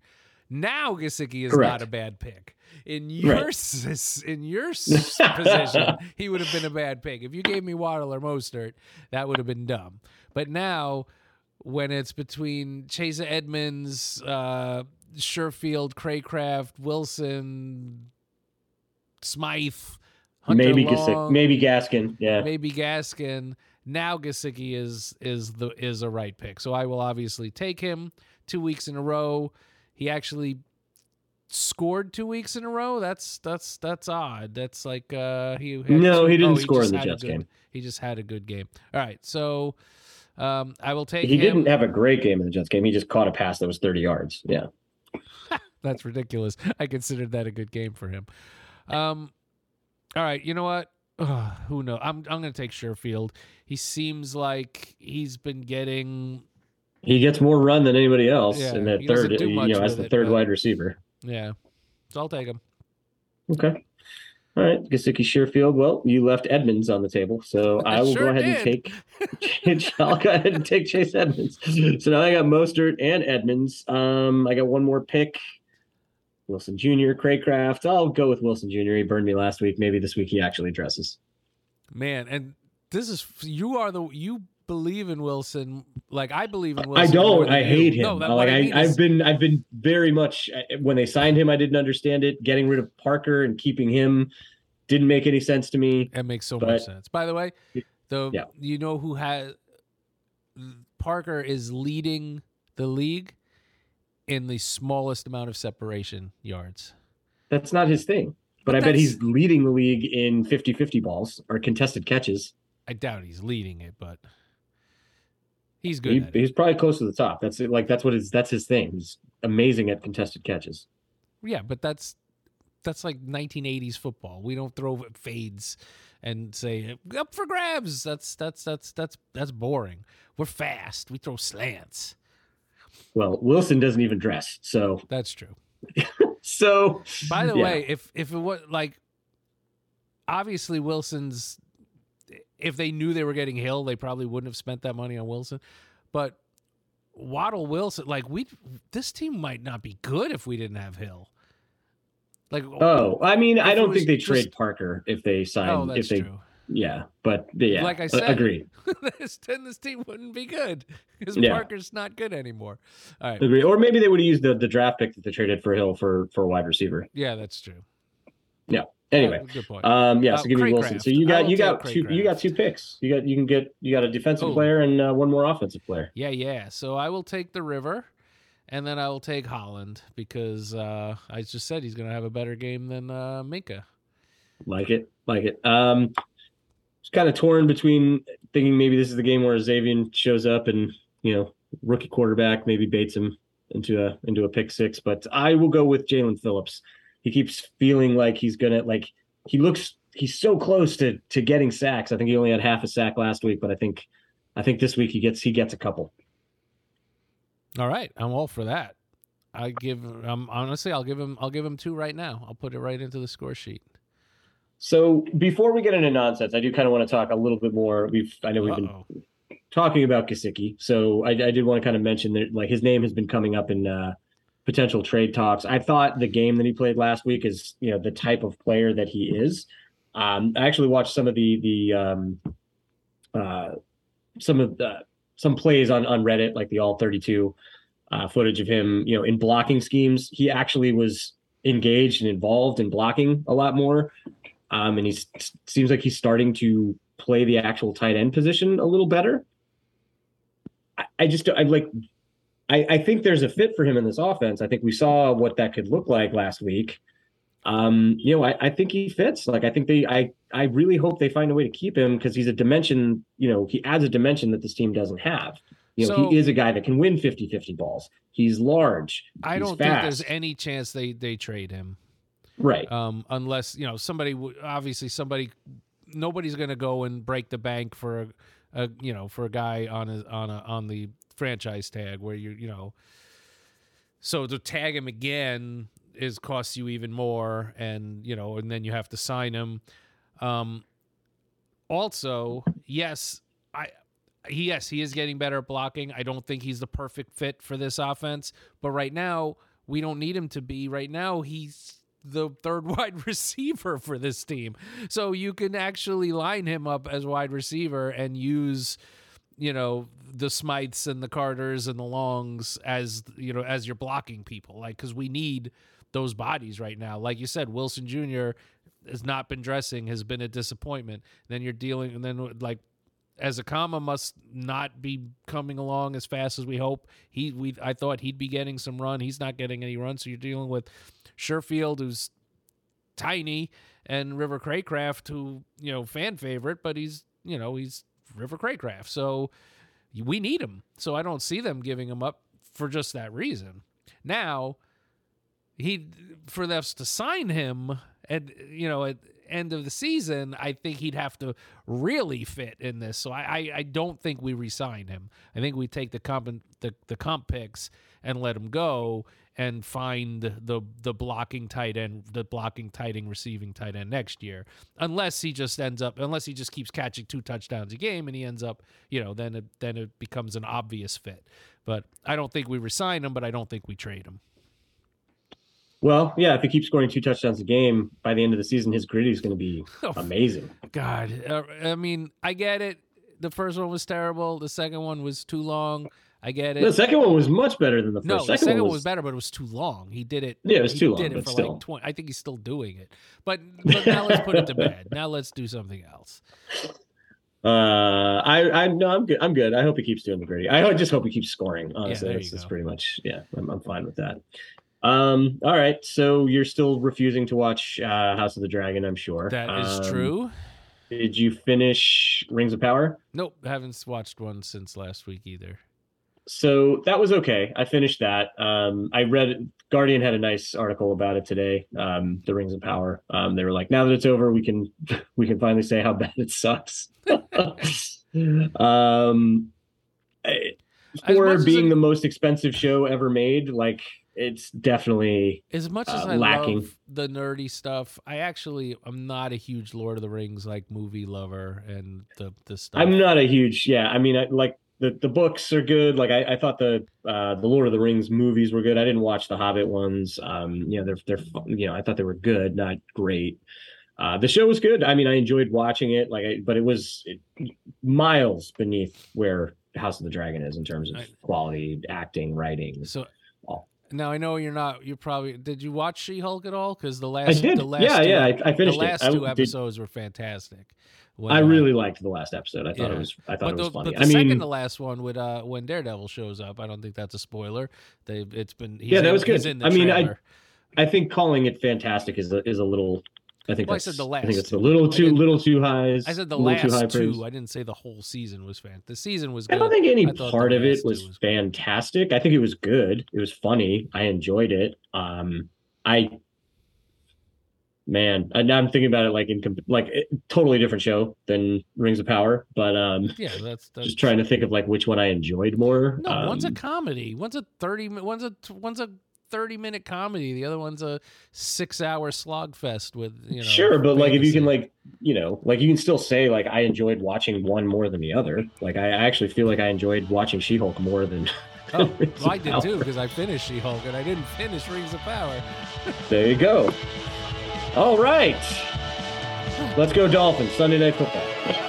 Now Gesicki is correct. Not a bad pick. In your position, he would have been a bad pick. If you gave me Waddle or Mostert, that would have been dumb. But now, when it's between Chase Edmonds, Sherfield, Cracraft, Wilson, Smythe, Hunter, maybe Long, maybe Gaskin. Now Gesicki is a right pick. So I will obviously take him 2 weeks in a row. He actually scored 2 weeks in a row. That's odd. That's like he didn't score in the Jets game. He just had a good game. All right, so I will take him. He didn't have a great game in the Jets game. He just caught a pass that was 30 yards. Yeah. That's ridiculous. I considered that a good game for him. All right, you know what? Who knows? I'm going to take Sherfield. He seems like he's been getting. He gets more run than anybody else in that third. As the third wide receiver. Yeah, so I'll take him. Okay. All right, Gesicki, Sherfield. Well, you left Edmonds on the table, so I'll go ahead and take Chase Edmonds. So now I got Mostert and Edmonds. I got one more pick. Wilson Jr., Cracraft. I'll go with Wilson Jr. He burned me last week. Maybe this week he actually dresses. Man, and this is you believe in Wilson like I believe in Wilson. I don't. I hate him. I've been very much when they signed him. I didn't understand it. Getting rid of Parker and keeping him didn't make any sense to me. That makes much sense. By the way, you know who has Parker is leading the league in the smallest amount of separation yards. That's not his thing, but I bet he's leading the league in 50-50 balls or contested catches. I doubt he's leading it, but. He's good. He's probably close to the top. That's his thing. He's amazing at contested catches. Yeah, but that's like 1980s football. We don't throw fades and say up for grabs. That's boring. We're fast. We throw slants. Well, Wilson doesn't even dress, so that's true. So, by the way, if it was like obviously Wilson's. If they knew they were getting Hill, they probably wouldn't have spent that money on Wilson. But Waddle, Wilson, this team might not be good if we didn't have Hill. I don't think they trade Parker if they sign. Oh, that's true. Yeah, but yeah, like I said, agreed. Then this team wouldn't be good because Parker's not good anymore. All right, agree. Or maybe they would have used the draft pick that they traded for Hill for a wide receiver. Yeah, that's true. Yeah. Anyway, good point. So give me Wilson. So you got two picks. You got a defensive player and one more offensive player. Yeah. So I will take the River, and then I will take Holland because I just said he's going to have a better game than Minka. Like it. It's kind of torn between thinking maybe this is the game where Xavier shows up and rookie quarterback maybe baits him into a pick six, but I will go with Jalen Phillips. He keeps feeling like he's gonna he's so close to getting sacks. I think he only had half a sack last week, but I think this week he gets a couple. All right, I'm all for that. I'll give him two right now. I'll put it right into the score sheet. So before we get into nonsense, I do kind of want to talk a little bit more. We've been talking about Gesicki, so I did want to kind of mention that his name has been coming up in. Potential trade talks. I thought the game that he played last week is, the type of player that he is. I actually watched some of some plays on Reddit, like the All 32 footage of him, in blocking schemes. He actually was engaged and involved in blocking a lot more. And he seems like he's starting to play the actual tight end position a little better. I think there's a fit for him in this offense. I think we saw what that could look like last week. I think he fits. I really hope they find a way to keep him because he's a dimension, he adds a dimension that this team doesn't have. He is a guy that can win 50-50 balls. He's large. I don't think there's any chance they trade him. Right. Unless, nobody's going to go and break the bank for a guy on the franchise tag where so to tag him again is costs you even more and then you have to sign him. Also, he is getting better at blocking. I don't think he's the perfect fit for this offense, but right now we don't need him to be. Right now he's the third wide receiver for this team. So you can actually line him up as wide receiver and use the Smites and the Carters and the Longs as you're blocking people, because we need those bodies right now. Like you said, Wilson Jr. has not been dressing, has been a disappointment. Then you're dealing, and then as a comma must not be coming along as fast as we hope. I thought he'd be getting some run. He's not getting any run. So you're dealing with Sherfield, who's tiny, and River Cracraft, who, you know, fan favorite, but he's River Cracraft. So we need him. So I don't see them giving him up for just that reason. Now, for them to sign him at end of the season, I think he'd have to really fit in this. So I don't think we re-sign him. I think we take the comp picks and let him go and find the blocking tight end, receiving tight end next year. Unless he just keeps catching 2 touchdowns a game and he ends up, then it becomes an obvious fit. But I don't think we re-sign him, but I don't think we trade him. Well, yeah, if he keeps scoring 2 touchdowns a game, by the end of the season, his gritty is going to be amazing. God, I mean, I get it. The first one was terrible. The second one was too long. I get it. The second one was much better than the first. No, the second one was better, but it was too long. He did it. Yeah, it was too long, but still. Like 20. I think he's still doing it. But now let's put it to bed. Now let's do something else. I'm good. I'm good. I hope he keeps doing the gritty. I just hope he keeps scoring. Honestly, that's pretty much. Yeah, I'm fine with that. All right. So you're still refusing to watch House of the Dragon, I'm sure. That is true. Did you finish Rings of Power? Nope. Haven't watched one since last week either. So that was okay. I finished that. I read Guardian had a nice article about it today. The Rings of Power. They were like, now that it's over, we can finally say how bad it sucks. For being the most expensive show ever made, like, it's definitely as much as I lacking. Love the nerdy stuff. I'm not a huge Lord of the Rings like movie lover and the stuff. I'm not a huge I mean, like the books are good. Like I thought the Lord of the Rings movies were good. I didn't watch the Hobbit ones. They're I thought they were good, not great. The show was good. I mean, I enjoyed watching it. But it was miles beneath where House of the Dragon is in terms of quality, acting, writing. So. Now I know did you watch She-Hulk at all? Because I finished it. The last two episodes were fantastic. I really liked the last episode. I thought it was funny. But the last one with when Daredevil shows up, I don't think that's a spoiler. That was good. I think calling it fantastic is a little. I think it's a little too high. I said the last two. I didn't say the whole season was fantastic. The season was good. I don't think any part of it was fantastic. I think it was good. It was funny. I enjoyed it. Now I'm thinking about it totally different show than Rings of Power, but that's just trying to think of like which one I enjoyed more. No, one's a comedy. One's a 30-minute comedy. The other one's a 6-hour slog fest with Sure, but fantasy. Like if you can you can still say like I enjoyed watching one more than the other. Like I actually feel like I enjoyed watching She-Hulk more than. Oh, well, I did too because I finished She-Hulk and I didn't finish Rings of Power. There you go. All right, let's go Dolphins Sunday Night Football.